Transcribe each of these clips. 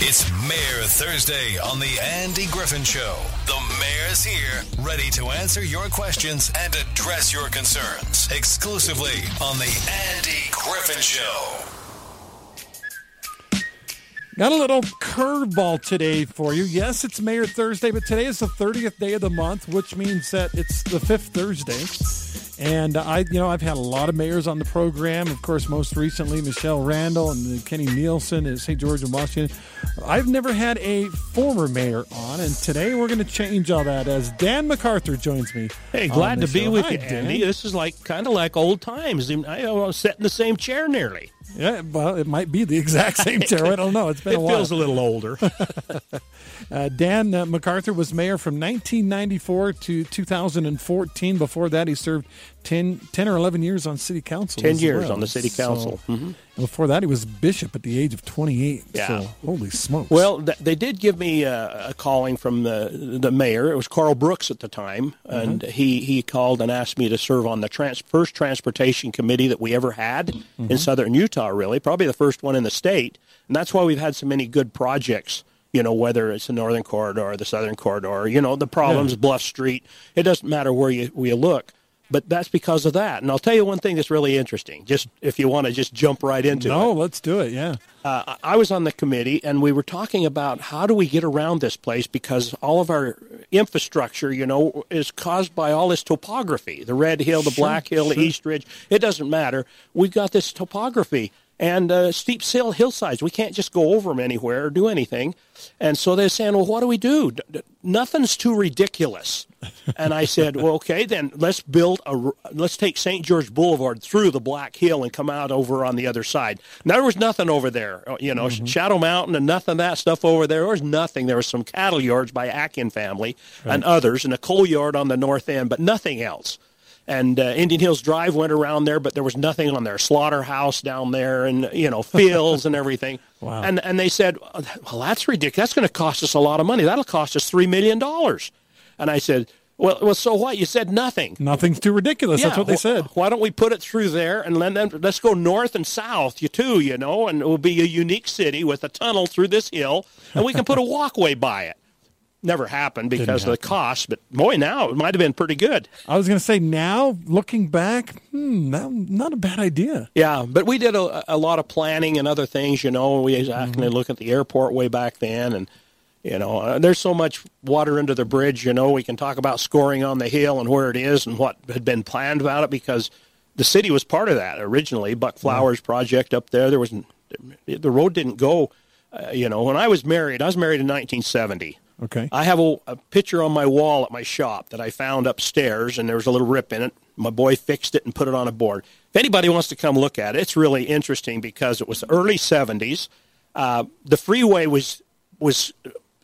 It's Mayor Thursday on The Andy Griffin Show. The mayor's here, ready to answer your questions and address your concerns. Exclusively on The Andy Griffin Show. Got a little curveball today for you. Yes, it's Mayor Thursday, but today is the 30th day of the month, which means that it's the fifth Thursday. And I've had a lot of mayors on the program. Of course, most recently, Michelle Randall and Kenny Nielsen in St. George and Washington. I've never had a former mayor on, and today we're going to change all that as Dan McArthur joins me. Hey, glad to be with you, Andy. This is kind of like old times. I was sitting in the same chair nearly. Yeah, well, it might be the exact same chair. I don't know. It's been a while. It feels a little older. Dan McArthur was mayor from 1994 to 2014. Before that, he served 10 or 11 years on city council. 10 years on the city council. So, before that, he was bishop at the age of 28. Yeah. So, holy smokes. Well, they did give me a calling from the mayor. It was Carl Brooks at the time. And he called and asked me to serve on the first transportation committee that we ever had in southern Utah, really. Probably the first one in the state. And that's why we've had so many good projects. You know, whether it's the Northern Corridor or the Southern Corridor, you know, the problems, Bluff Street, it doesn't matter where you look. But that's because of that. And I'll tell you one thing that's really interesting, just if you want to just jump right into it. No, let's do it, yeah. I was on the committee, and we were talking about how do we get around this place because all of our infrastructure, you know, is caused by all this topography, the Red Hill, the Black Hill, the East Ridge. It doesn't matter. We've got this topography. And steep hillsides, we can't just go over them anywhere or do anything. And so they're saying, well, what do we do? Nothing's too ridiculous. And I said, well, okay, then let's take St. George Boulevard through the Black Hill and come out over on the other side. Now, there was nothing over there, you know, Shadow Mountain and nothing of that stuff over there. There was nothing. There was some cattle yards by Akin family and others and a coal yard on the north end, but nothing else. And Indian Hills Drive went around there, but there was nothing on there. Slaughterhouse down there and, you know, fields and everything. Wow. And they said, well, that's ridiculous. That's going to cost us a lot of money. That'll cost us $3 million. And I said, well, so what? You said nothing. Nothing's too ridiculous. Yeah, that's what they said. Why don't we put it through there and then let's go north and south, you know, and it will be a unique city with a tunnel through this hill, and we can put a walkway by it. Never happened because of the cost, but boy, now it might have been pretty good. I was going to say, now looking back, not a bad idea. Yeah, but we did a lot of planning and other things, you know. We actually look at the airport way back then, and you know, there's so much water under the bridge. You know, we can talk about scoring on the hill and where it is and what had been planned about it because the city was part of that originally. Buck Flowers project up there. There was the road didn't go. You know, when I was married in 1970. Okay. I have a picture on my wall at my shop that I found upstairs, and there was a little rip in it. My boy fixed it and put it on a board. If anybody wants to come look at it, it's really interesting because it was the early 70s. The freeway was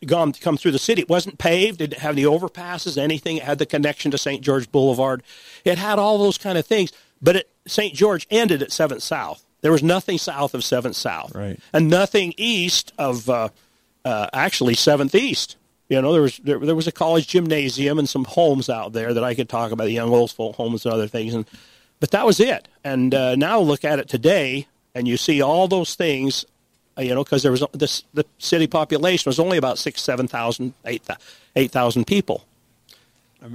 gone to come through the city. It wasn't paved. It didn't have any overpasses, anything. It had the connection to St. George Boulevard. It had all those kind of things, but St. George ended at 7th South. There was nothing south of 7th South and nothing east of actually 7th East. You know, there was a college gymnasium and some homes out there that I could talk about, the young old folk homes and other things. But that was it. And now look at it today, and you see all those things, you know, because there was the city population was only about 6,000, 7,000, 8,000 people.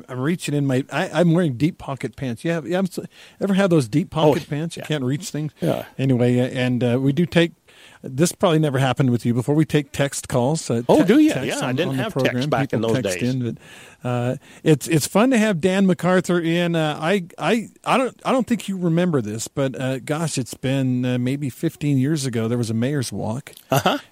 I'm reaching in my. I'm wearing deep pocket pants. Yeah. Ever had those deep pocket pants? You can't reach things. Yeah. Anyway, and we do take. This probably never happened with you before. We take text calls. Do you? Yeah, I didn't have text back in those days. It's fun to have Dan McArthur in. I don't think you remember this, but gosh, it's been maybe 15 years ago. There was a mayor's walk,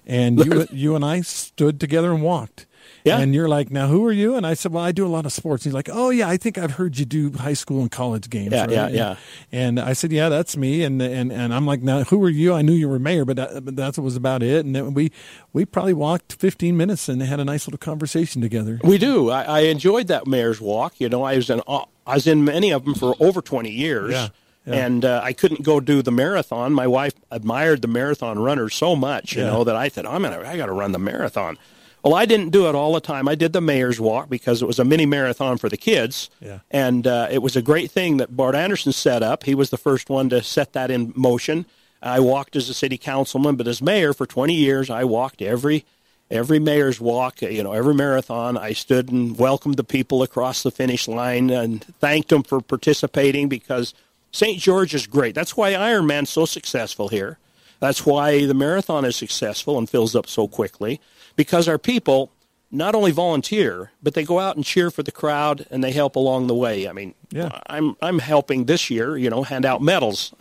and you and I stood together and walked. Yeah. And you're like, now who are you? And I said, well, I do a lot of sports. And he's like, oh yeah, I think I've heard you do high school and college games. Yeah, right? Yeah. And I said, yeah, that's me. And I'm like, now who are you? I knew you were mayor, but that's what was about it. And then we probably walked 15 minutes and had a nice little conversation together. We do. I enjoyed that mayor's walk. You know, I was in many of them for over 20 years. Yeah. Yeah. And I couldn't go do the marathon. My wife admired the marathon runners so much, you know, that I said, I got to run the marathon. Well, I didn't do it all the time. I did the mayor's walk because it was a mini marathon for the kids, and it was a great thing that Bart Anderson set up. He was the first one to set that in motion. I walked as a city councilman, but as mayor for 20 years, I walked every Every mayor's walk, you know, every marathon, I stood and welcomed the people across the finish line and thanked them for participating, because St. George is great. That's why Ironman's so successful here. That's why the marathon is successful and fills up so quickly, because our people not only volunteer, but they go out and cheer for the crowd, and they help along the way. I mean, yeah. I'm helping this year, you know, hand out medals.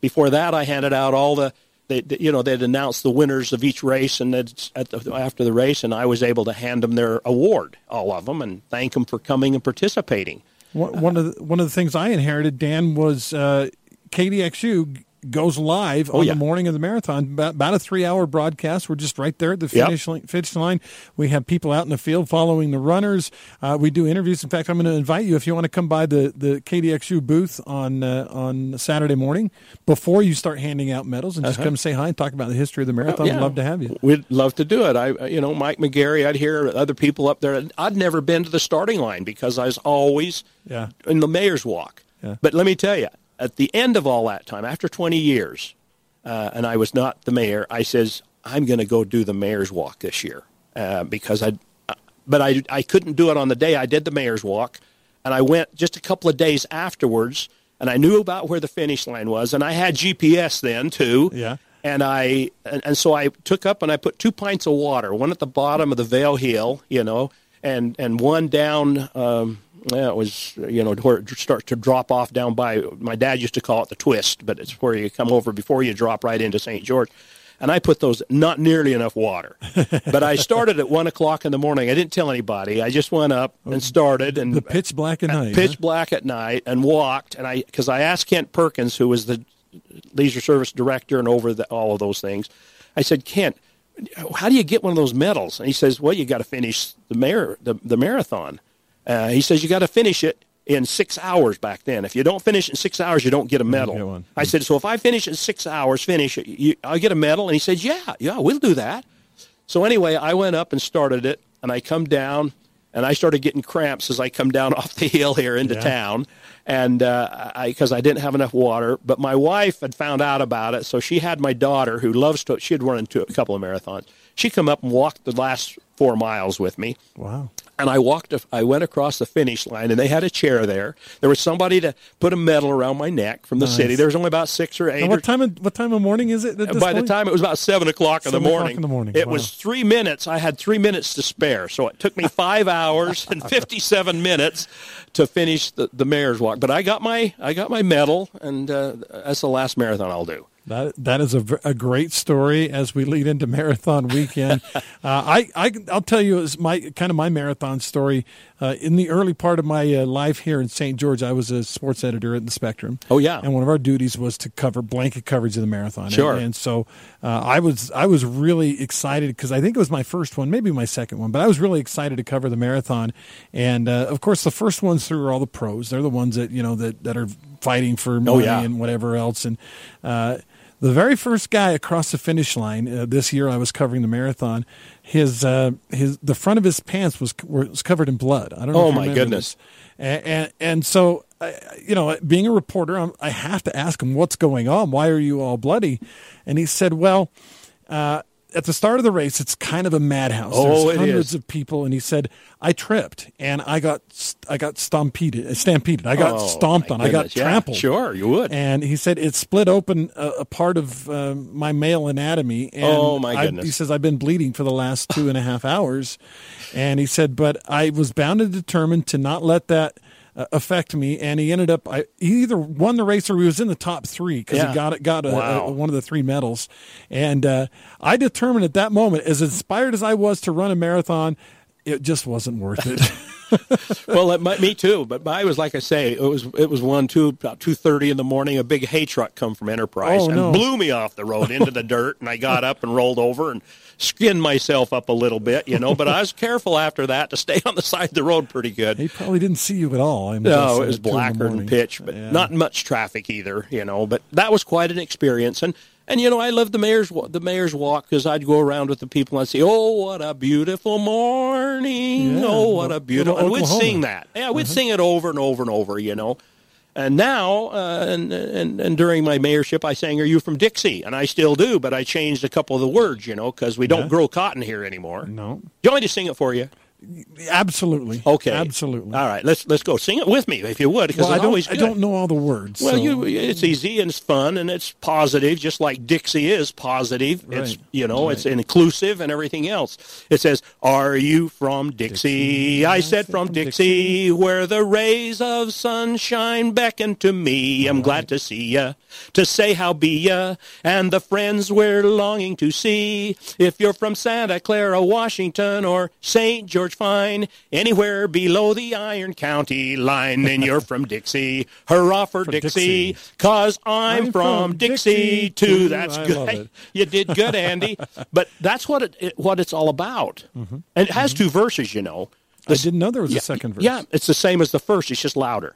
Before that, I handed out all the... They'd announce the winners of each race, and after the race, and I was able to hand them their award, all of them, and thank them for coming and participating. One of the things I inherited, Dan, was KDXU goes live on the morning of the marathon, about a 3-hour broadcast. We're just right there at the finish line. We have people out in the field following the runners. We do interviews. In fact, I'm going to invite you, if you want to come by the KDXU booth on Saturday morning before you start handing out medals, and just come say hi and talk about the history of the marathon. We'd love to have you. We'd love to do it. Mike McGarry, I'd hear other people up there. I'd never been to the starting line because I was always in the mayor's walk. Yeah. But let me tell you, at the end of all that time, after 20 years, and I was not the mayor, I says, I'm going to go do the mayor's walk this year. Because I couldn't do it on the day I did the mayor's walk. And I went just a couple of days afterwards, and I knew about where the finish line was. And I had GPS then, too. Yeah. And so I took up and I put 2 pints of water, one at the bottom of the Vale Hill, you know, and one down... it was, you know, where it starts to drop off down by, my dad used to call it the twist, but it's where you come over before you drop right into St. George. And I put those, not nearly enough water. But I started at 1 o'clock in the morning. I didn't tell anybody. I just went up and started. And the pitch black at night. Pitch black at night, and walked. And because I asked Kent Perkins, who was the leisure service director and over all of those things, I said, Kent, how do you get one of those medals? And he says, well, you got to finish the marathon. He says, you got to finish it in 6 hours back then. If you don't finish it in 6 hours, you don't get a medal. I said, so if I finish in 6 hours, I'll get a medal? And he said, yeah, we'll do that. So anyway, I went up and started it, and I come down, and I started getting cramps as I come down off the hill here into town, and because I didn't have enough water. But my wife had found out about it, so she had my daughter, who loves to – she had run into a couple of marathons. She come up and walked the last 4 miles with me. Wow. And I went across the finish line, and they had a chair there. There was somebody to put a medal around my neck from the city. There was only about 6 or 8. And what time of morning is it? The time it was about 7 o'clock in the morning. It was 3 minutes. I had 3 minutes to spare, so it took me 5 hours and 57 minutes to finish the mayor's walk. But I got my medal, and that's the last marathon I'll do. That is a great story as we lead into marathon weekend. I'll tell you my marathon story. In the early part of my life here in St. George, I was a sports editor at the Spectrum. Oh yeah, and one of our duties was to cover blanket coverage of the marathon. Sure, and so I was really excited because I think it was my first one, maybe my second one, but I was really excited to cover the marathon. And of course, the first ones through are all the pros. They're the ones that you know that are fighting for money and whatever else. And the very first guy across the finish line this year, I was covering the marathon. The front of his pants was covered in blood. I don't know. Oh my goodness! And so, you know, being a reporter, I have to ask him what's going on. Why are you all bloody? And he said, well, at the start of the race, it's kind of a madhouse. There's hundreds of people, and he said, I tripped, and I got stampeded. I got stomped on. Goodness. I got trampled. Sure, you would. And he said it split open a part of my male anatomy. And he says, I've been bleeding for the last 2.5 hours. And he said, but I was bound and determined to not let that affect me, and he ended up. He either won the race or he was in the top 3 because he got one of the 3 medals. And I determined at that moment, as inspired as I was to run a marathon, it just wasn't worth it. Well, me too. But I was, like I say, it was about 2:30 in the morning. A big hay truck come from Enterprise and blew me off the road into the dirt, and I got up and rolled over and skinned myself up a little bit, you know, but I was careful after that to stay on the side of the road pretty good. He probably didn't see you at all. No, it was blacker than pitch, but not much traffic either, you know, but that was quite an experience. And you know, I loved the mayor's walk because I'd go around with the people and I'd say, oh, what a beautiful morning. Yeah, oh, what a beautiful. And we'd sing that. Yeah, we'd sing it over and over and over, you know. And now, and during my mayorship, I sang, "Are you from Dixie?" And I still do, but I changed a couple of the words, you know, because we don't grow cotton here anymore. No. Do you want me to sing it for you? Absolutely. Okay. Absolutely. All right. Let's go. Sing it with me, if you would, because well, I don't know all the words. Well, it's easy and it's fun and it's positive, just like Dixie is positive. Right. It's, you know, right. It's inclusive and everything else. It says, "Are you from Dixie?" I said, "From Dixie, where the rays of sunshine beckon to me. I'm glad to see ya, to say how be ya, and the friends we're longing to see. If you're from Santa Clara, Washington, or St. George, fine, anywhere below the Iron County line, then you're from Dixie. Hurrah for Dixie, because I'm from Dixie too." That's good. You did good, Andy. But that's what it's all about. Mm-hmm. And it has two verses, you know. I didn't know there was a second verse. Yeah, it's the same as the first. It's just louder.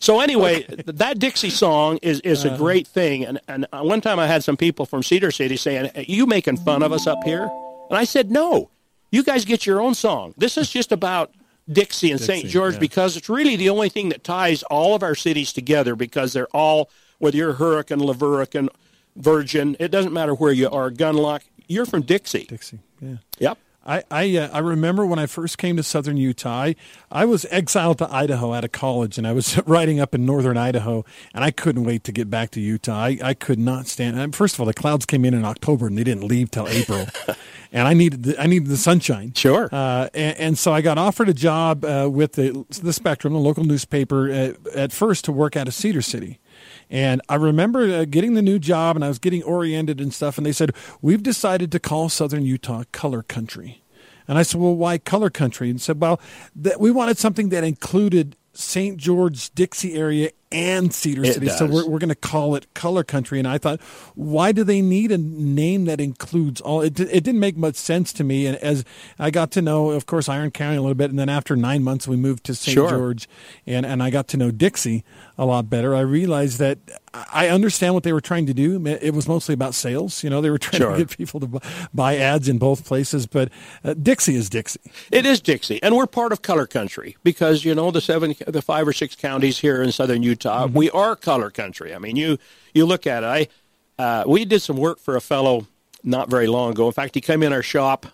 So anyway, that Dixie song is a great thing. And one time I had some people from Cedar City saying, "Are you making fun of us up here?" And I said, "No. You guys get your own song. This is just about Dixie and St. George because it's really the only thing that ties all of our cities together because they're all, whether you're Hurricane, Laverican, Virgin, it doesn't matter where you are, Gunlock, you're from Dixie." Dixie, yeah. Yep. I remember when I first came to southern Utah, I was exiled to Idaho out of college, and I was riding up in northern Idaho, and I couldn't wait to get back to Utah. I could not stand. First of all, the clouds came in October, and they didn't leave till April, and I needed the sunshine. Sure. And so I got offered a job with the Spectrum, the local newspaper, at first to work out of Cedar City. And I remember getting the new job, and I was getting oriented and stuff, and they said, "We've decided to call southern Utah Color Country." And I said, "Well, why Color Country?" And said, "Well, we wanted something that included St. George, Dixie area, and Cedar City, so we're going to call it Color Country." And I thought, why do they need a name that includes all? It didn't make much sense to me. And as I got to know, of course, Iron County a little bit, and then after 9 months, we moved to St. George, and I got to know Dixie a lot better. I realized that I understand what they were trying to do. It was mostly about sales. You know, they were trying to get people to buy ads in both places. But Dixie is Dixie. It is Dixie, and we're part of Color Country because you know the 5 or 6 counties here in southern Utah. Mm-hmm. We are Color Country. I mean, you look at it. We did some work for a fellow not very long ago. In fact, he came in our shop.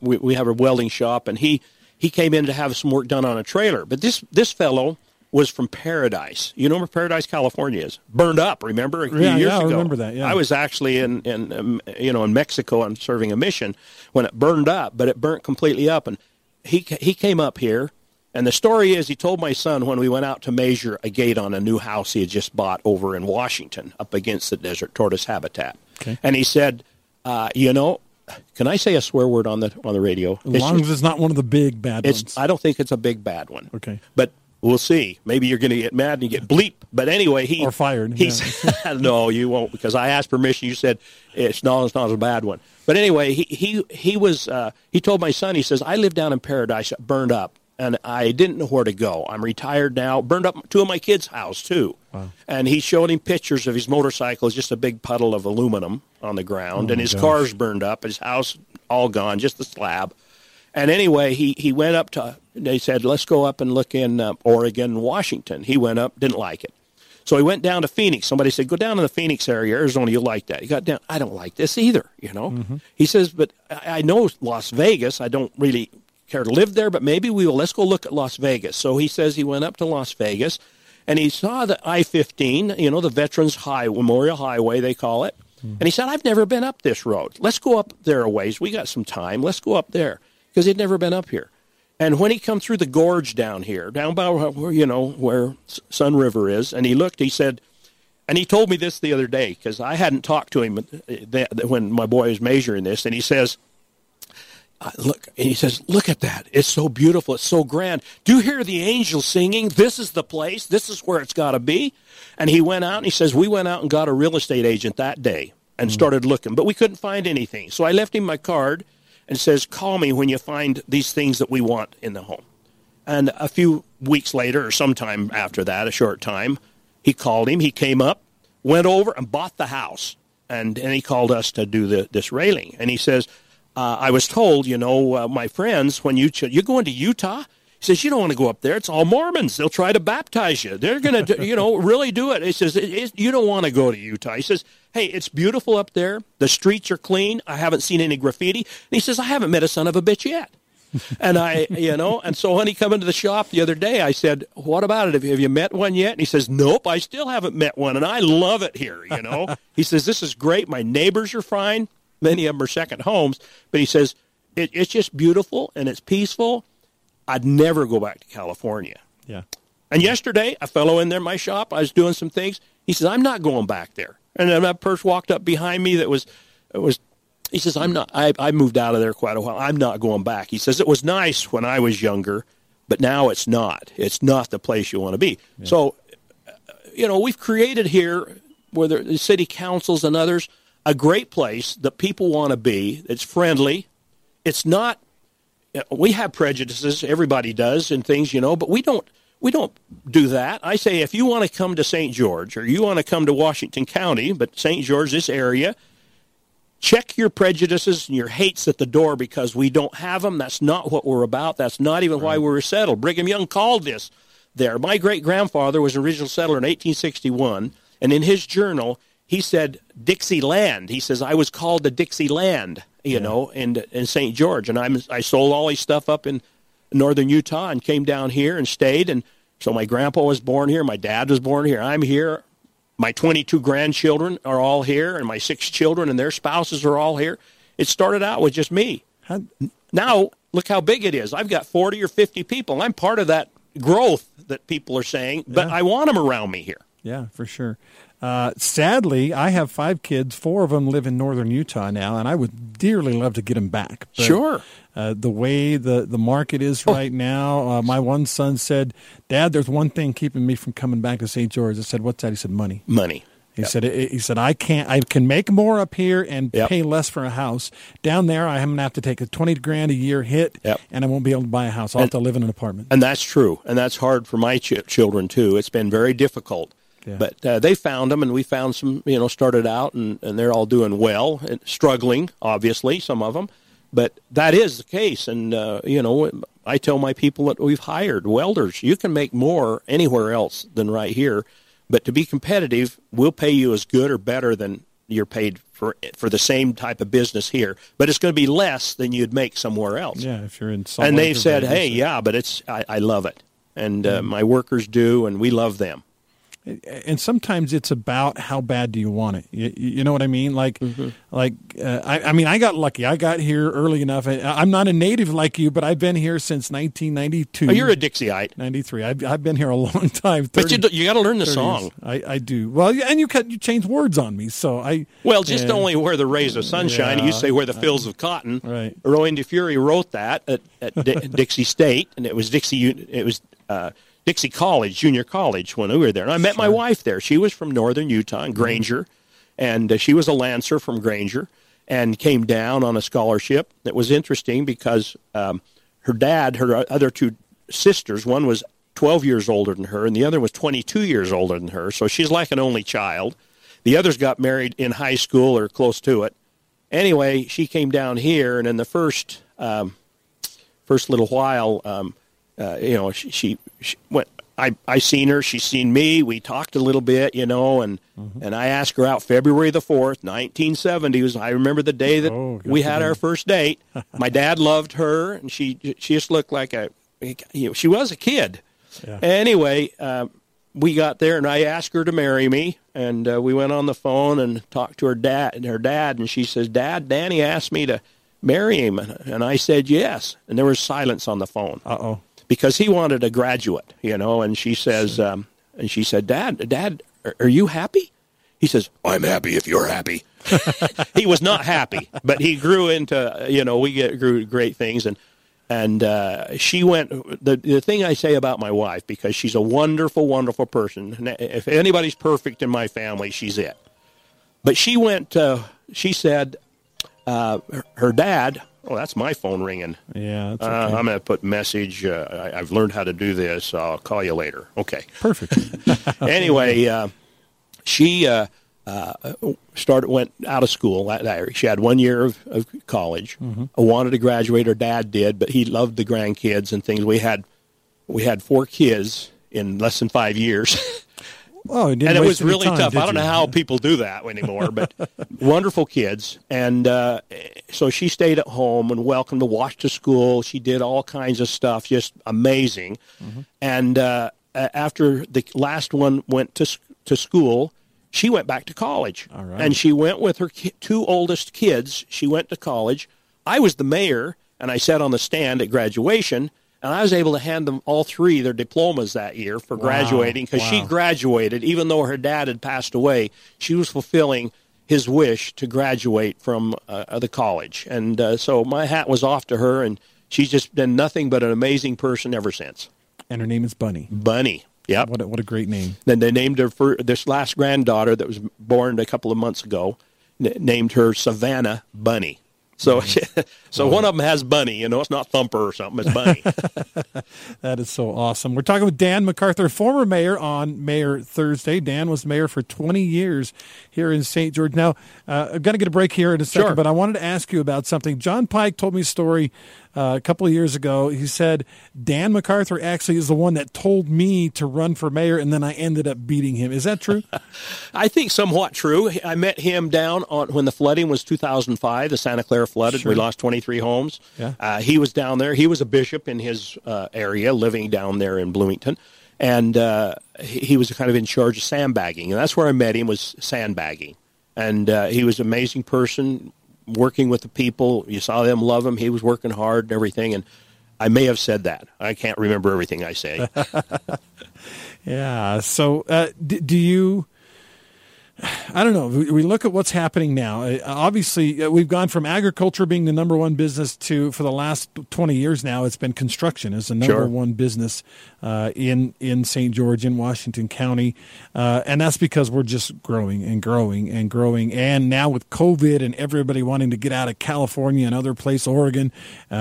We have a welding shop, and he came in to have some work done on a trailer. But this fellow was from Paradise. You know where Paradise, California is? Burned up, remember? A few years ago. I remember that, yeah. I was actually in Mexico and serving a mission when it burned up, but it burnt completely up. And he came up here. And the story is, he told my son when we went out to measure a gate on a new house he had just bought over in Washington up against the desert tortoise habitat. Okay. And he said, you know, can I say a swear word on the radio? As long as it's not one of the big bad ones. I don't think it's a big bad one. Okay. But we'll see. Maybe you're going to get mad and you get bleep. But anyway, he... Or fired. He said, no, you won't, because I asked permission. You said, it's not a bad one. But anyway, he was... he told my son, he says, "I lived down in Paradise, burned up. And I didn't know where to go. I'm retired now. Burned up 2 of my kids' house, too." Wow. And he showed him pictures of his motorcycle. It's just a big puddle of aluminum on the ground. Oh, and his car's burned up. His house all gone, just the slab. And anyway, he went up to, they said, "Let's go up and look in Oregon, Washington." He went up, didn't like it. So he went down to Phoenix. Somebody said, "Go down to the Phoenix area, Arizona, you'll like that." He got down, "I don't like this either, you know." Mm-hmm. He says, "But I know Las Vegas. I don't really care to live there, but maybe we will. Let's go look at Las Vegas." So he says he went up to Las Vegas, and he saw the I-15, you know, the Veterans Highway, Memorial Highway, they call it. Mm. And he said, "I've never been up this road. Let's go up there a ways. We got some time. Let's go up there," because he'd never been up here. And when he come through the gorge down here, down by, you know, where Sun River is, and he looked, he said, and he told me this the other day, because I hadn't talked to him when my boy was measuring this, and he says, "Look at that. It's so beautiful. It's so grand. Do you hear the angels singing? This is the place. This is where it's got to be." And he went out, and he says, "We went out and got a real estate agent that day and started looking, but we couldn't find anything. So I left him my card and says, call me when you find these things that we want in the home." And a few weeks later, or sometime after that, a short time, he called him. He came up, went over, and bought the house. And he called us to do this railing. And he says, "I was told, you know, my friends, when you go into Utah, says, you don't want to go up there. It's all Mormons. They'll try to baptize you. They're going to, really do it. He says, you don't want to go to Utah. He says, hey, it's beautiful up there. The streets are clean. I haven't seen any graffiti. And he says, I haven't met a son of a bitch yet. And I, and so when he come into the shop the other day, I said, what about it? Have you met one yet? And he says, nope, I still haven't met one. And I love it here, He says, this is great. My neighbors are fine. Many of them are second homes. But he says, it's just beautiful and it's peaceful. I'd never go back to California. Yeah. And yesterday, a fellow in there in my shop, I was doing some things. He says, I'm not going back there. And then that person walked up behind me that was. He says, I moved out of there quite a while. I'm not going back. He says, it was nice when I was younger, but now it's not. It's not the place you want to be. Yeah. So, we've created here, whether the city councils and others, a great place that people want to be. It's friendly. It's not, we have prejudices. Everybody does and things, but we don't do that. I say, if you want to come to St. George or you want to come to Washington County, but St. George, this area, check your prejudices and your hates at the door because we don't have them. That's not what we're about. That's not even why we were settled. Brigham Young called this there. My great-grandfather was an original settler in 1861, and in his journal, he said Dixie Land. He says, I was called to Dixie Land, in St. George. And I sold all his stuff up in northern Utah and came down here and stayed. And so my grandpa was born here. My dad was born here. I'm here. My 22 grandchildren are all here, and my 6 children and their spouses are all here. It started out with just me. Now, look how big it is. I've got 40 or 50 people. I'm part of that growth that people are saying, but I want them around me here. Yeah, for sure. Sadly, I have 5 kids. 4 of them live in northern Utah now, and I would dearly love to get them back. But, sure. The way the market is right now, my one son said, Dad, there's one thing keeping me from coming back to St. George. I said, what's that? He said, money. Money. He said, I can make more up here and pay less for a house. Down there, I'm going to have to take a $20,000 a year hit, and I won't be able to buy a house. I'll have to live in an apartment. And that's true, and that's hard for my children, too. It's been very difficult. Yeah. But they found them, and we found some, started out, and they're all doing well, and struggling, obviously, some of them. But that is the case. And, I tell my people that we've hired welders. You can make more anywhere else than right here. But to be competitive, we'll pay you as good or better than you're paid for the same type of business here. But it's going to be less than you'd make somewhere else. Yeah, if you're in some And they've said, hey, but I love it. And my workers do, and we love them. And sometimes it's about how bad do you want it. You know what I mean? Like, I got lucky. I got here early enough. I'm not a native like you, but I've been here since 1992. Oh, you're a Dixieite. 93. I've been here a long time. 30, but you got to learn the 30s. Song. I do. Well, and you change words on me, so I. Well, just only where the rays of sunshine. You say where the fields of cotton. Right. Rowan DeFury wrote that at Dixie State, and it was Dixie. It was. Dixie College, junior college, when we were there. And I met my wife there. She was from northern Utah, in Granger, and she was a Lancer from Granger and came down on a scholarship. That was interesting because her dad, her other 2 sisters, one was 12 years older than her, and the other was 22 years older than her, so she's like an only child. The others got married in high school or close to it. Anyway, she came down here, and in the first little while, she went. I seen her. She's seen me. We talked a little bit, and I asked her out February the 4th, 1970. I remember the day that we had our first date. My dad loved her, and she just looked like she was a kid. Yeah. Anyway, we got there, and I asked her to marry me, and we went on the phone and talked to her dad, and she says, "Dad, Danny asked me to marry him," and I said yes, and there was silence on the phone. Uh-oh. Because he wanted a graduate, and she says, Dad, are you happy? He says, I'm happy if you're happy. He was not happy, but he grew into, grew great things. And she went, the thing I say about my wife, because she's a wonderful, wonderful person. And if anybody's perfect in my family, she's it. But she went, she said, her dad... Oh, that's my phone ringing. Yeah. That's okay. I'm going to put message. I've learned how to do this. I'll call you later. Okay. Perfect. Anyway, she went out of school. She had 1 year of college. Mm-hmm. Wanted to graduate. Her dad did, but he loved the grandkids and things. We had We had four kids in less than 5 years. Oh, and it was really tough. I don't know how people do that anymore, but wonderful kids. And so she stayed at home and welcomed the watch to school. She did all kinds of stuff, just amazing. Mm-hmm. And after the last one went to school, she went back to college. All right. And she went with her two oldest kids. She went to college. I was the mayor, and I sat on the stand at graduation, and I was able to hand them all three their diplomas that year for graduating, because she graduated. Even though her dad had passed away, she was fulfilling his wish to graduate from the college. And so my hat was off to her, and she's just been nothing but an amazing person ever since. And her name is Bunny. Bunny, yep. What a great name. Then they named her, for this last granddaughter that was born a couple of months ago, named her Savannah Bunny. So one of them has Bunny. You know, it's not Thumper or something. It's Bunny. That is so awesome. We're talking with Dan McArthur, former mayor, on Mayor Thursday. Dan was mayor for 20 years here in St. George. Now, I've got to get a break here in a second, but I wanted to ask you about something. John Pike told me a story a couple of years ago. He said, Dan McArthur actually is the one that told me to run for mayor, and then I ended up beating him. Is that true? I think somewhat true. I met him down when the flooding was 2005, the Santa Clara flooded. Sure. We lost 23 homes. Yeah. He was down there. He was a bishop in his area, living down there in Bloomington. And he was kind of in charge of sandbagging. And that's where I met him, was sandbagging. And he was an amazing person, working with the people. You saw them love him. He was working hard and everything. And I may have said that. I can't remember everything I say. Yeah. So do you... I don't know. We look at what's happening now. Obviously, we've gone from agriculture being the number one business to, for the last 20 years now, it's been construction as the number one business in St. George, in Washington County. And that's because we're just growing and growing and growing. And now with COVID and everybody wanting to get out of California and other places, Oregon,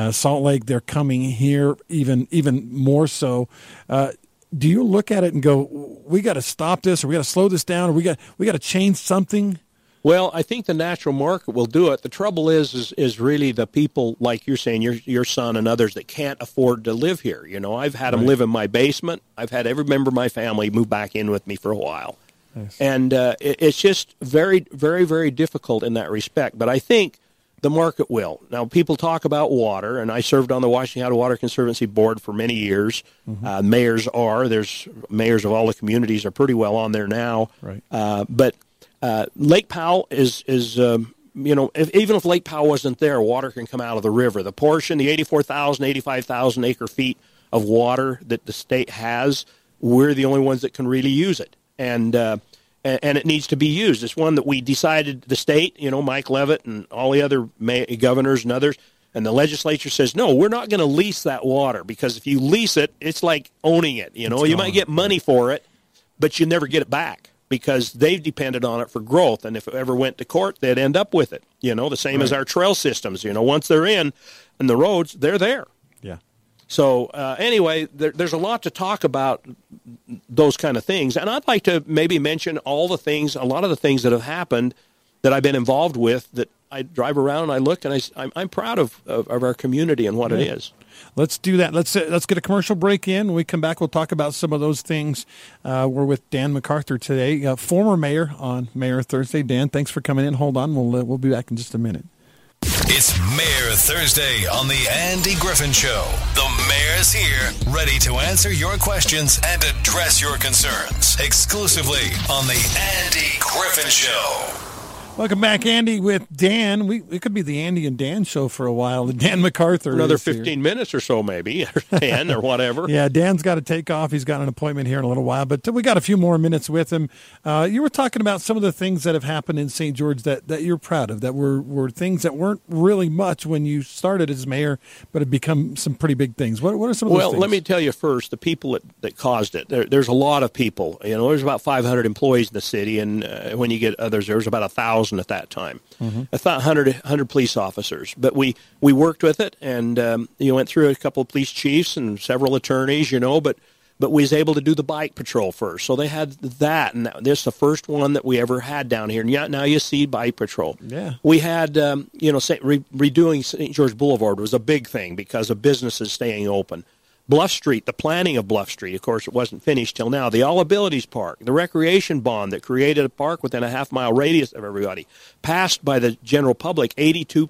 Salt Lake, they're coming here even more so. Do you look at it and go, we got to stop this, or we got to slow this down, or we got to change something? Well, I think the natural market will do it. The trouble is really the people, like you're saying, your son and others that can't afford to live here. You know, I've had them live in my basement. I've had every member of my family move back in with me for a while. Nice. And it's just very, very, very difficult in that respect. But I think the market will. Now, people talk about water, and I served on the Washington Water Conservancy Board for many years. Mm-hmm. There's mayors of all the communities are pretty well on there now. Right. But Lake Powell is you know, even if Lake Powell wasn't there, water can come out of the river. The portion, the 84,000, 85,000 acre feet of water that the state has, we're the only ones that can really use it. And it needs to be used. It's one that we decided, the state, you know, Mike Leavitt and all the other governors and others, and the legislature says, no, we're not going to lease that water, because if you lease it, it's like owning it. You know, it's you might get money for it, but you never get it back, because they've depended on it for growth. And if it ever went to court, they'd end up with it. You know, the same as our trail systems. You know, once they're in the roads, they're there. Yeah. So anyway, there's a lot to talk about those kind of things. And I'd like to maybe mention a lot of the things that have happened that I've been involved with, that I drive around and I look, and I'm proud of our community and what it is. Let's do that. Let's get a commercial break in. When we come back, we'll talk about some of those things. We're with Dan McArthur today, former mayor, on Mayor Thursday. Dan, thanks for coming in. Hold on. We'll be back in just a minute. It's Mayor Thursday on the Andy Griffin Show. The mayor's here, ready to answer your questions and address your concerns, exclusively on the Andy Griffin Show. Welcome back, Andy, with Dan. It could be the Andy and Dan show for a while. Dan McArthur. Another 15 minutes or so, maybe, or 10 or whatever. Yeah, Dan's got to take off. He's got an appointment here in a little while, but we got a few more minutes with him. You were talking about some of the things that have happened in St. George that you're proud of, that were things that weren't really much when you started as mayor, but have become some pretty big things. What are some of those things? Well, let me tell you first, the people that caused it. There's a lot of people. You know, there's about 500 employees in the city, and when you get others, there's about 1,000. At that time, 100 police officers. But we worked with it, and you went through a couple of police chiefs and several attorneys, you know, but we was able to do the bike patrol first. So they had that, and this is the first one that we ever had down here. And now you see bike patrol. Yeah. We had, redoing St. George Boulevard was a big thing because of businesses staying open. Bluff Street, the planning of Bluff Street, of course, it wasn't finished till now. The All Abilities Park, the recreation bond that created a park within a half-mile radius of everybody, passed by the general public 82%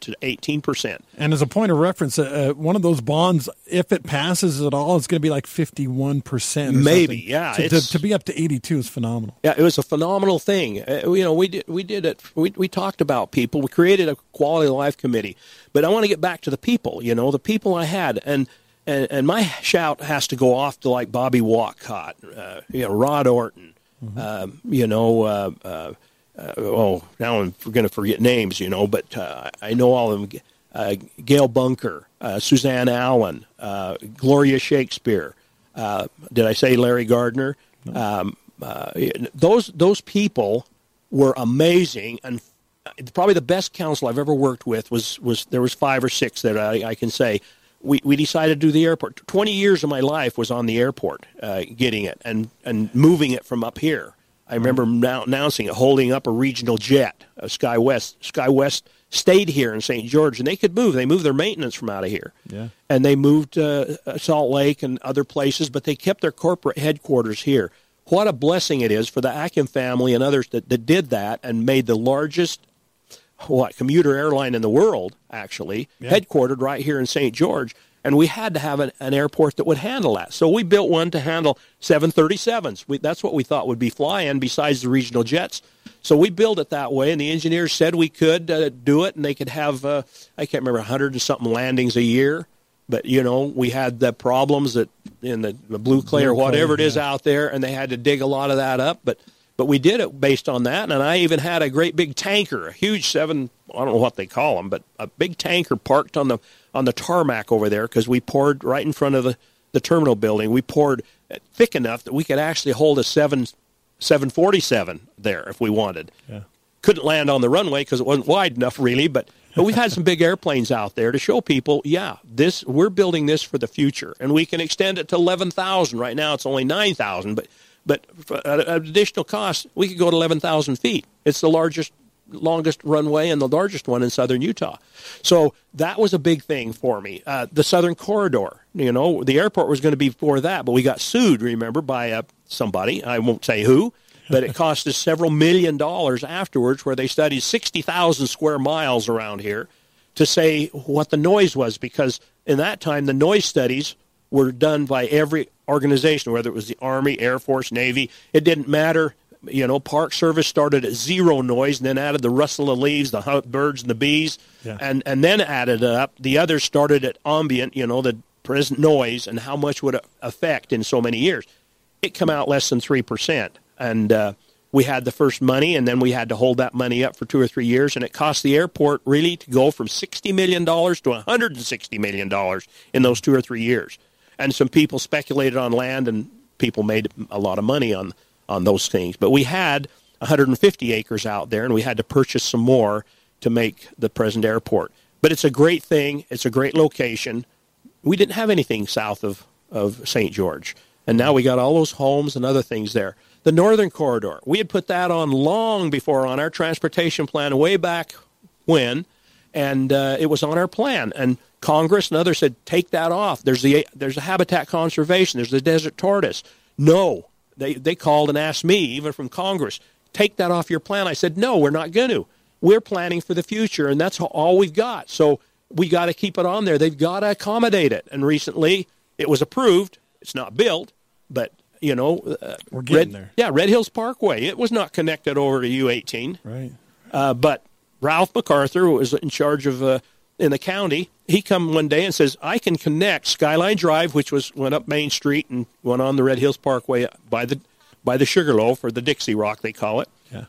to 18%. And as a point of reference, one of those bonds, if it passes at all, it's going to be like 51%. Maybe, yeah. To be up to 82 is phenomenal. Yeah, it was a phenomenal thing. We did it. We talked about people. We created a quality of life committee. But I want to get back to the people, the people I had. And my shout has to go off to like Bobby Walcott, Rod Orton, now I'm going to forget names, but I know all of them, Gail Bunker, Suzanne Allen, Gloria Shakespeare, did I say Larry Gardner? No. Those people were amazing, and probably the best council I've ever worked with was there was 5 or 6 that I can say. We decided to do the airport. 20 years of my life was on the airport, getting it and moving it from up here. I remember announcing it, holding up a regional jet, SkyWest. SkyWest stayed here in St. George, and they could move. They moved their maintenance from out of here. Yeah. And they moved Salt Lake and other places, but they kept their corporate headquarters here. What a blessing it is for the Akin family and others that did that and made the largest commuter airline in the world, actually, headquartered right here in St. George. And we had to have an airport that would handle that. So we built one to handle 737s. That's what we thought would be flying besides the regional jets. So we built it that way, and the engineers said we could do it, and they could have, I can't remember, 100 and something landings a year. But, we had the problems that in the blue clay or whatever it is out there, and they had to dig a lot of that up. But we did it based on that, and I even had a great big tanker, a huge 7, I don't know what they call them, but a big tanker parked on the tarmac over there because we poured right in front of the terminal building. We poured thick enough that we could actually hold a 747 there if we wanted. Yeah. Couldn't land on the runway because it wasn't wide enough really, but we've had some big airplanes out there to show people, we're building this for the future, and we can extend it to 11,000. Right now it's only 9,000, but for additional cost, we could go to 11,000 feet. It's the largest, longest runway and the largest one in southern Utah. So that was a big thing for me. The Southern Corridor, the airport was going to be for that, but we got sued, remember, by somebody. I won't say who, but it cost us several $1 million afterwards, where they studied 60,000 square miles around here to say what the noise was, because in that time the noise studies were done by every organization, whether it was the Army, Air Force, Navy, it didn't matter. Park Service started at zero noise and then added the rustle of leaves, the birds and the bees, and then added it up. The others started at ambient, the present noise and how much would it affect in so many years. It came out less than 3%, and we had the first money, and then we had to hold that money up for 2 or 3 years, and it cost the airport really to go from $60 million to $160 million in those 2 or 3 years. And some people speculated on land, and people made a lot of money on those things. But we had 150 acres out there, and we had to purchase some more to make the present airport. But it's a great thing. It's a great location. We didn't have anything south of St. George, and now we got all those homes and other things there. The Northern Corridor, we had put that on long before on our transportation plan way back when, and it was on our plan. And Congress and others said, take that off. There's a habitat conservation. There's the desert tortoise. No. They called and asked me, even from Congress, take that off your plan. I said, no, we're not going to. We're planning for the future, and that's all we've got. So we got to keep it on there. They've got to accommodate it. And recently it was approved. It's not built, but, we're getting there. Yeah, Red Hills Parkway. It was not connected over to U-18. Right. But Ralph MacArthur, who was in charge of in the county, he come one day and says, I can connect Skyline Drive, which went up Main Street and went on the Red Hills Parkway by the Sugarloaf, or the Dixie Rock, they call it. Yeah.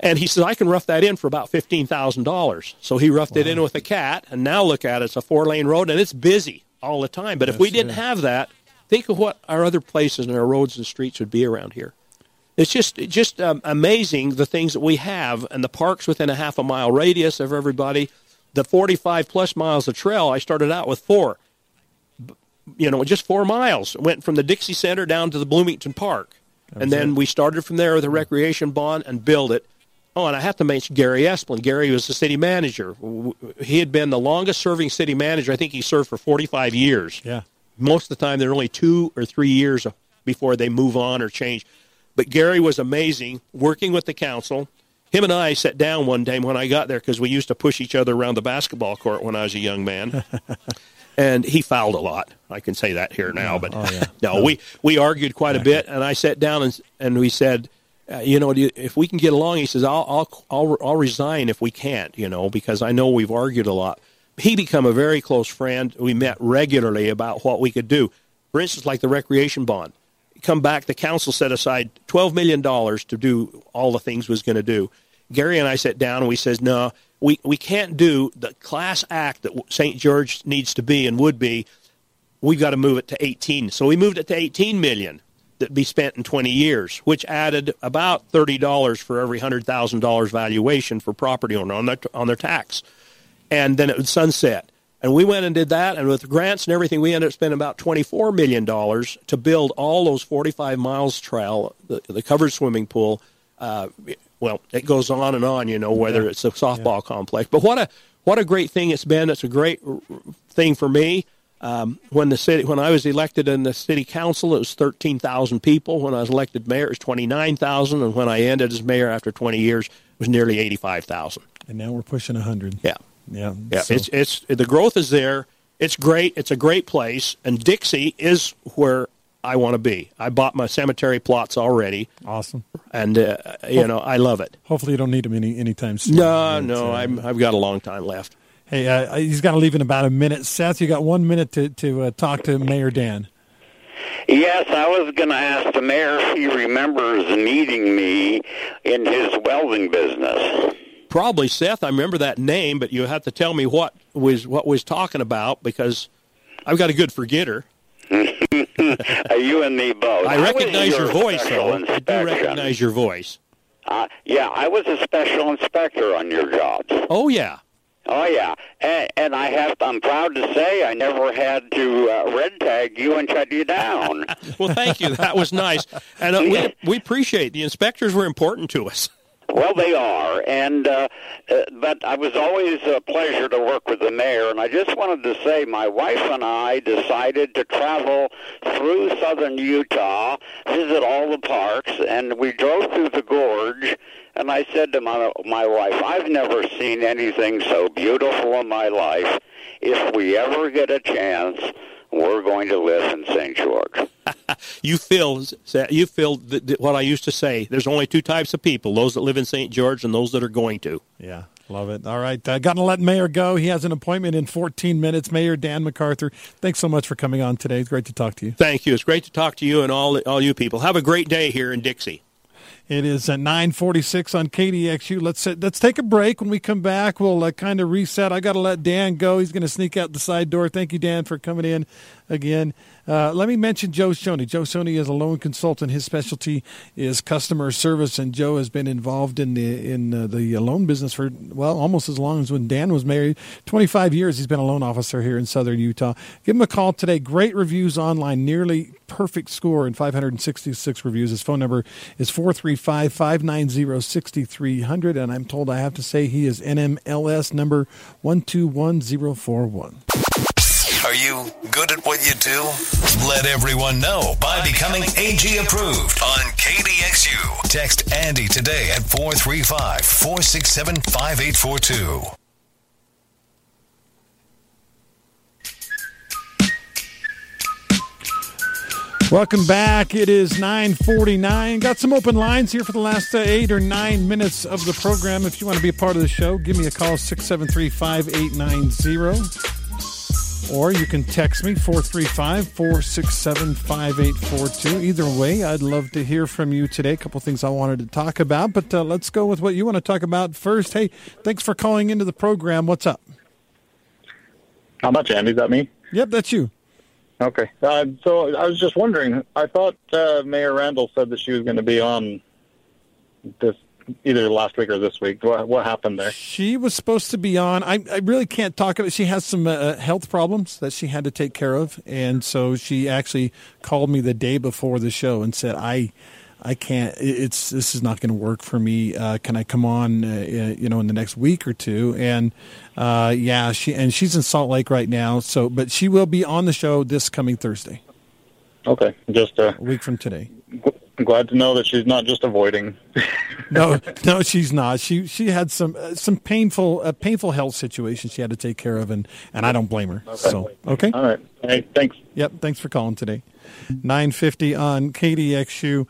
And he says, I can rough that in for about $15,000. So he roughed it in with a cat, and now look at it. It's a 4-lane road, and it's busy all the time. But if we didn't have that, think of what our other places and our roads and streets would be around here. It's just amazing the things that we have, and the parks within a half a mile radius of everybody. The 45-plus miles of trail, I started out with 4. Just 4 miles. Went from the Dixie Center down to the Bloomington Park. And then we started from there with a recreation bond and build it. Oh, and I have to mention Gary Esplin. Gary was the city manager. He had been the longest-serving city manager. I think he served for 45 years. Yeah. most of the time they're only 2 or 3 years before they move on or change. But Gary was amazing working with the council. Him and I sat down one day when I got there because we used to push each other around the basketball court when I was a young man. And he fouled a lot. I can say that here now. But no, we argued quite a bit. And I sat down and we said, you know, if we can get along, he says, I'll resign if we can't, you know, because I know we've argued a lot. He became a very close friend. We met regularly about what we could do. For instance, like the recreation bond. Come back, the council set aside $12 million to do all the things was going to do. Gary and I sat down and we says, no, we can't do the class act that St. George needs to be and would be. We've got to move it to 18. So we moved it to $18 million that be spent in 20 years, which added about $30 for every $100,000 valuation for property owner on their tax. And then it would sunset. And we went and did that, and with grants and everything, we ended up spending about $24 million to build all those 45 miles trail, the covered swimming pool. Well, it goes on and on, you know, whether it's a softball complex. But what a great thing it's been. It's a great thing for me. When I was elected in the city council, it was 13,000 people. When I was elected mayor, it was 29,000. And when I ended as mayor after 20 years, it was nearly 85,000. And now we're pushing 100. Yeah. So. It's the growth is there. It's great. It's a great place. And Dixie is where I want to be. I bought my cemetery plots already. Awesome. And you know, I love it. Hopefully, you don't need them anytime soon. No. I've got a long time left. Hey, he's got to leave in about a minute. Seth, you got 1 minute to talk to Mayor Dan. Yes, I was going to ask the mayor if he remembers meeting me in his welding business. Probably, Seth. I remember that name, but you have to tell me what was talking about because I've got a good forgetter. You and me both. I recognize your voice, though. Inspection. I do recognize your voice. I was a special inspector on your job. Oh yeah, and I'm proud to say I never had to red tag you and shut you down. Well, thank you. That was nice, and we appreciate the inspectors were important to us. Well, they are, and but it was always a pleasure to work with the mayor, and I just wanted to say my wife and I decided to travel through southern Utah, visit all the parks, and we drove through the gorge, and I said to my wife, I've never seen anything so beautiful in my life. If we ever get a chance, we're going to live in St. George. You feel what I used to say. There's only two types of people, those that live in St. George and those that are going to. Yeah, love it. All right, got to let Mayor go. He has an appointment in 14 minutes. Mayor Dan McArthur, thanks so much for coming on today. It's great to talk to you. Thank you. It's great to talk to you and all you people. Have a great day here in Dixie. It is at 9:46 on KDXU. Let's take a break. When we come back, we'll kind of reset. I got to let Dan go. He's going to sneak out the side door. Thank you, Dan, for coming in again. Let me mention Joe Sony. Joe Sony is a loan consultant. His specialty is customer service, and Joe has been involved in the loan business for, well, almost as long as when Dan was married. 25 years he's been a loan officer here in southern Utah. Give him a call today. Great reviews online, nearly perfect score in 566 reviews. His phone number is 435-590-6300, and I'm told I have to say he is NMLS number 121041. Are you good at what you do? Let everyone know by becoming AG approved on KDXU. Text Andy today at 435-467-5842. Welcome back. It is 9:49. Got some open lines here for the last 8 or 9 minutes of the program. If you want to be a part of the show, give me a call, 673-5890. Or you can text me, 435-467-5842. Either way, I'd love to hear from you today. A couple things I wanted to talk about, but let's go with what you want to talk about first. Hey, thanks for calling into the program. What's up? How much, Andy? Is that me? Yep, that's you. Okay. So I was just wondering, I thought Mayor Randall said that she was going to be on this either last week or this week. What happened there? She was supposed to be on. I really can't talk about it. She has some health problems that she had to take care of, and so she actually called me the day before the show and said, I I can't. This is not going to work for me. Can I come on, in the next week or two? And she's in Salt Lake right now. So, but she will be on the show this coming Thursday. Okay, just a week from today. Glad to know that she's not just avoiding. No, she's not. She had some painful health situation she had to take care of, and I don't blame her. Okay. So okay, all right. Hey, thanks. Yep, thanks for calling today. 950 on KDXU.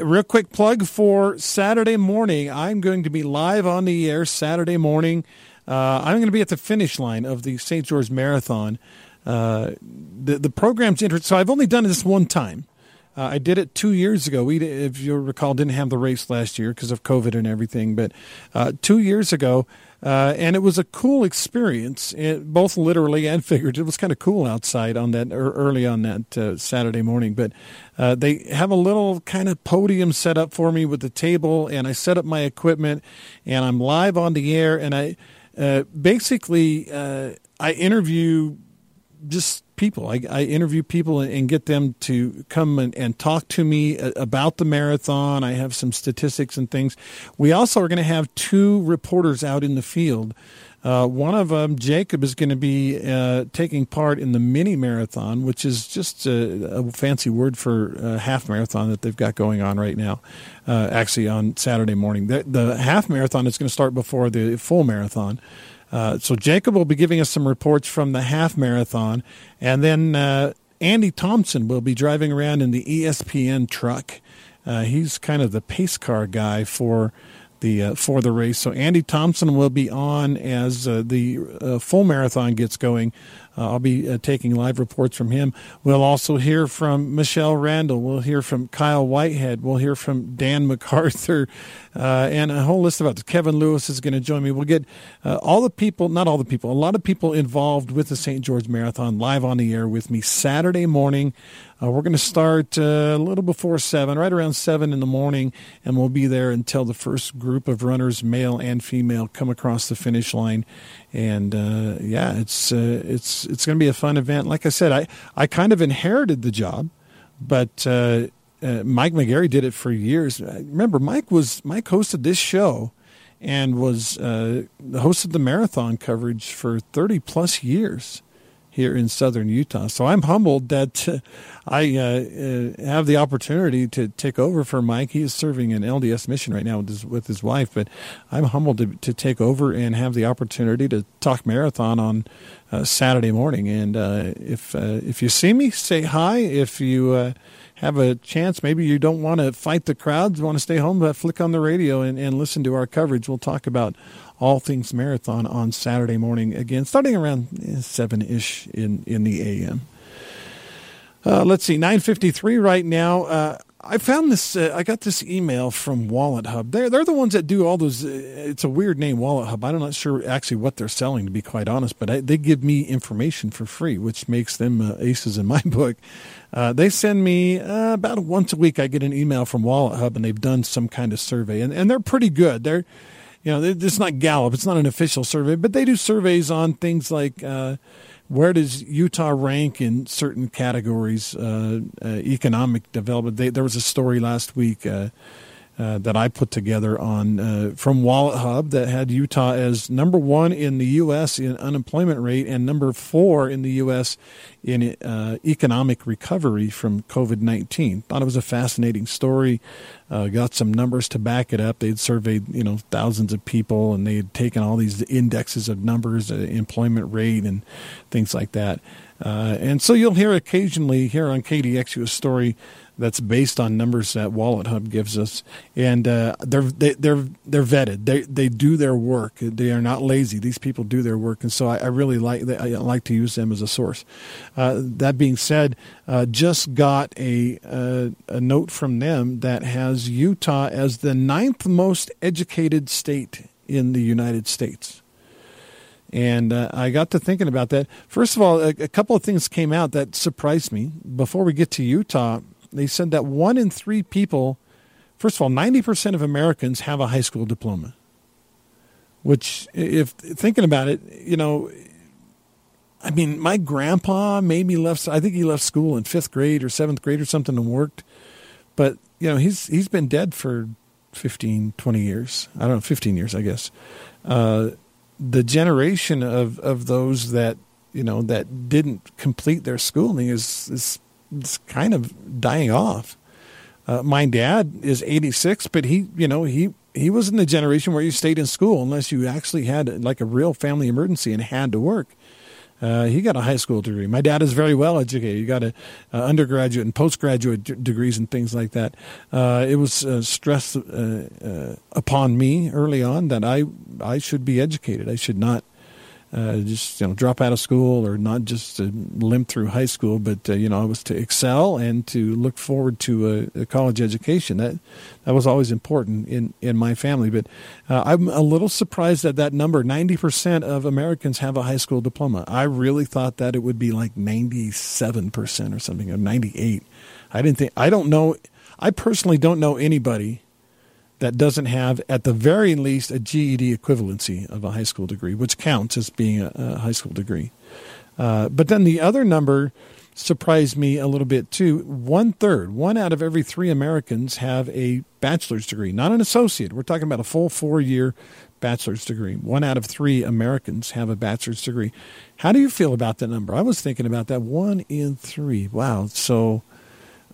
Real quick plug for Saturday morning. I'm going to be live on the air Saturday morning. I'm going to be at the finish line of the St. George Marathon. The program's interesting. So I've only done this one time. I did it 2 years ago. We, if you recall, didn't have the race last year because of COVID and everything. But 2 years ago, and it was a cool experience, both literally and figuratively. It was kind of cool outside on that early on that Saturday morning. But they have a little kind of podium set up for me with the table, and I set up my equipment, and I'm live on the air, and I I interview just people. I interview people and get them to come and talk to me about the marathon. I have some statistics and things. We also are going to have two reporters out in the field. One of them, Jacob, is going to be taking part in the mini marathon, which is just a fancy word for a half marathon that they've got going on right now, actually on Saturday morning. The half marathon is going to start before the full marathon. So Jacob will be giving us some reports from the half marathon, and then Andy Thompson will be driving around in the ESPN truck. He's kind of the pace car guy for the race. So Andy Thompson will be on as the full marathon gets going. I'll be taking live reports from him. We'll also hear from Michelle Randall. We'll hear from Kyle Whitehead. We'll hear from Dan McArthur, and a whole list of others. Kevin Lewis is going to join me. We'll get a lot of people involved with the St. George Marathon live on the air with me Saturday morning. We're going to start a little before 7, right around 7 in the morning, and we'll be there until the first group of runners, male and female, come across the finish line. And, it's going to be a fun event. Like I said, I kind of inherited the job, but Mike McGarry did it for years. Remember, Mike hosted this show and was hosted the marathon coverage for 30-plus years here in southern Utah. So I'm humbled that I have the opportunity to take over for Mike. He is serving an LDS mission right now with his wife, but I'm humbled to take over and have the opportunity to talk marathon on Saturday morning. And if you see me, say hi. If you have a chance, maybe you don't want to fight the crowds, want to stay home, but flick on the radio and listen to our coverage. We'll talk about all things marathon on Saturday morning, again, starting around 7-ish in the a.m. Let's see, 9:53 right now. I found this. I got this email from Wallet Hub. They're the ones that do all those. It's a weird name, Wallet Hub. I'm not sure actually what they're selling, to be quite honest, but they give me information for free, which makes them aces in my book. They send me about once a week. I get an email from Wallet Hub, and they've done some kind of survey, and they're pretty good. They're it's not Gallup. It's not an official survey, but they do surveys on things like where does Utah rank in certain categories, economic development. There was a story last week that I put together on from Wallet Hub that had Utah as number 1 in the U.S. in unemployment rate and number 4 in the U.S. in economic recovery from COVID-19. Thought it was a fascinating story. Got some numbers to back it up. They'd surveyed thousands of people, and they had taken all these indexes of numbers, employment rate, and things like that. And so you'll hear occasionally here on KDXU a story that's based on numbers that Wallet Hub gives us, and they're vetted. They do their work. They are not lazy. These people do their work, and so I really like to use them as a source. That being said, just got a note from them that has Utah as the 9th most educated state in the United States. And I got to thinking about that. First of all, a couple of things came out that surprised me. Before we get to Utah, they said that 1 in 3 people, first of all, 90% of Americans have a high school diploma, which, if thinking about it, my grandpa maybe left school in 5th grade or 7th grade or something and worked, but you know, he's been dead for 15, 20 years. I don't know, 15 years, I guess. The generation of those that, you know, that didn't complete their schooling is kind of dying off. My dad is 86, but he was in the generation where you stayed in school unless you actually had like a real family emergency and had to work. He got a high school degree. My dad is very well educated. He got a undergraduate and postgraduate degrees and things like that. It was stressed upon me early on that I should be educated. I should not just drop out of school or not just limp through high school, but I was to excel and to look forward to a college education. That was always important in my family. But I'm a little surprised at that number. 90% of Americans have a high school diploma. I really thought that it would be like 97% or something, or 98. I don't know. I personally don't know anybody that doesn't have, at the very least, a GED equivalency of a high school degree, which counts as being a high school degree. But then the other number surprised me a little bit too. 1/3, 1 out of every 3 Americans have a bachelor's degree, not an associate. We're talking about a full 4-year bachelor's degree. 1 out of 3 Americans have a bachelor's degree. How do you feel about that number? I was thinking about that. 1 in 3. Wow. So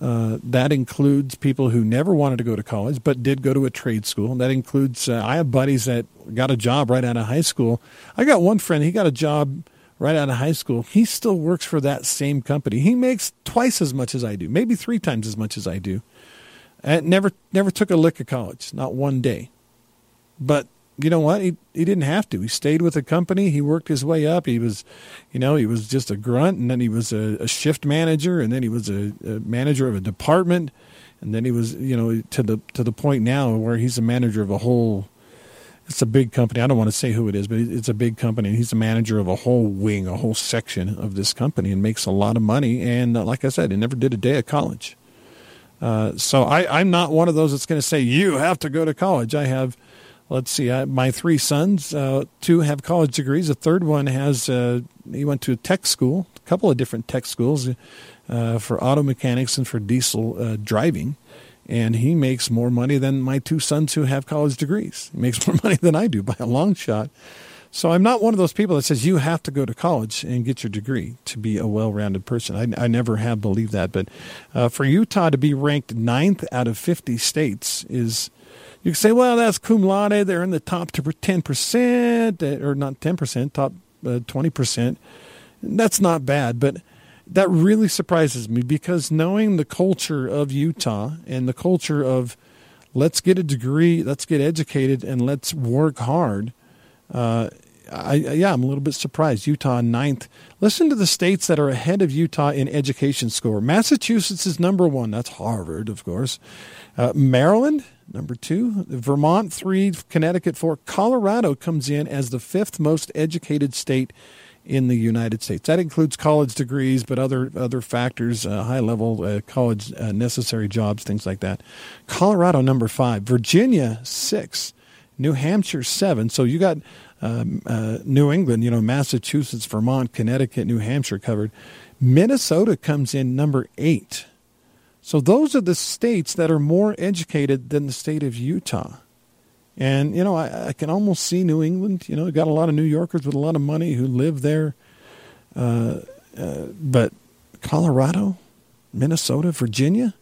that includes people who never wanted to go to college but did go to a trade school. And that includes I have buddies that got a job right out of high school. I got one friend, he got a job right out of high school. He still works for that same company. He makes twice as much as I do, maybe 3 times as much as I do. And never took a lick of college, not one day. But you know what? He didn't have to. He stayed with the company. He worked his way up. He was, he was just a grunt, and then he was a shift manager, and then he was a manager of a department, and then he was, to the point now where he's a manager of a whole. It's a big company. I don't want to say who it is, but it's a big company, and he's a manager of a whole wing, a whole section of this company, and makes a lot of money. And like I said, he never did a day of college. So I'm not one of those that's going to say you have to go to college. I have. Let's see, my 3 sons, 2 have college degrees. The third one has, he went to a tech school, a couple of different tech schools for auto mechanics and for diesel driving. And he makes more money than my 2 sons who have college degrees. He makes more money than I do by a long shot. So I'm not one of those people that says you have to go to college and get your degree to be a well-rounded person. I never have believed that. But for Utah to be ranked 9th out of 50 states is... You can say, well, that's cum laude. They're in the top 10%, or not 10%, top 20%. That's not bad, but that really surprises me because knowing the culture of Utah and the culture of let's get a degree, let's get educated, and let's work hard, I'm a little bit surprised. Utah 9th. Listen to the states that are ahead of Utah in education score. Massachusetts is number 1. That's Harvard, of course. Maryland, number 2. Vermont, 3. Connecticut, 4. Colorado comes in as the 5th most educated state in the United States. That includes college degrees, but other factors, high-level college necessary jobs, things like that. Colorado, number 5. Virginia, 6. New Hampshire, 7. So you got... New England, Massachusetts, Vermont, Connecticut, New Hampshire covered. Minnesota comes in number 8. So those are the states that are more educated than the state of Utah. And, I can almost see New England, got a lot of New Yorkers with a lot of money who live there. But Colorado, Minnesota, Virginia,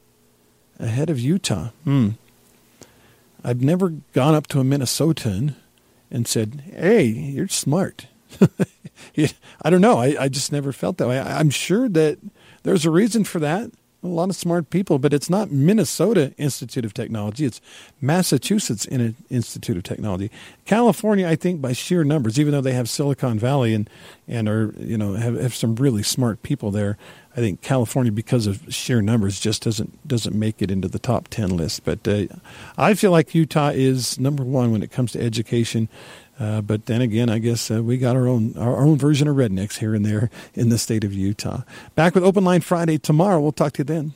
ahead of Utah. I've never gone up to a Minnesotan and said, hey, you're smart. I don't know. I just never felt that way. I'm sure that there's a reason for that. A lot of smart people, but it's not Minnesota Institute of Technology. It's Massachusetts Institute of Technology. California, I think, by sheer numbers, even though they have Silicon Valley and are have some really smart people there, I think California, because of sheer numbers, just doesn't make it into the top 10 list. But I feel like Utah is number 1 when it comes to education. But then again, I guess we got our own version of rednecks here and there in the state of Utah. Back with Open Line Friday tomorrow. We'll talk to you then.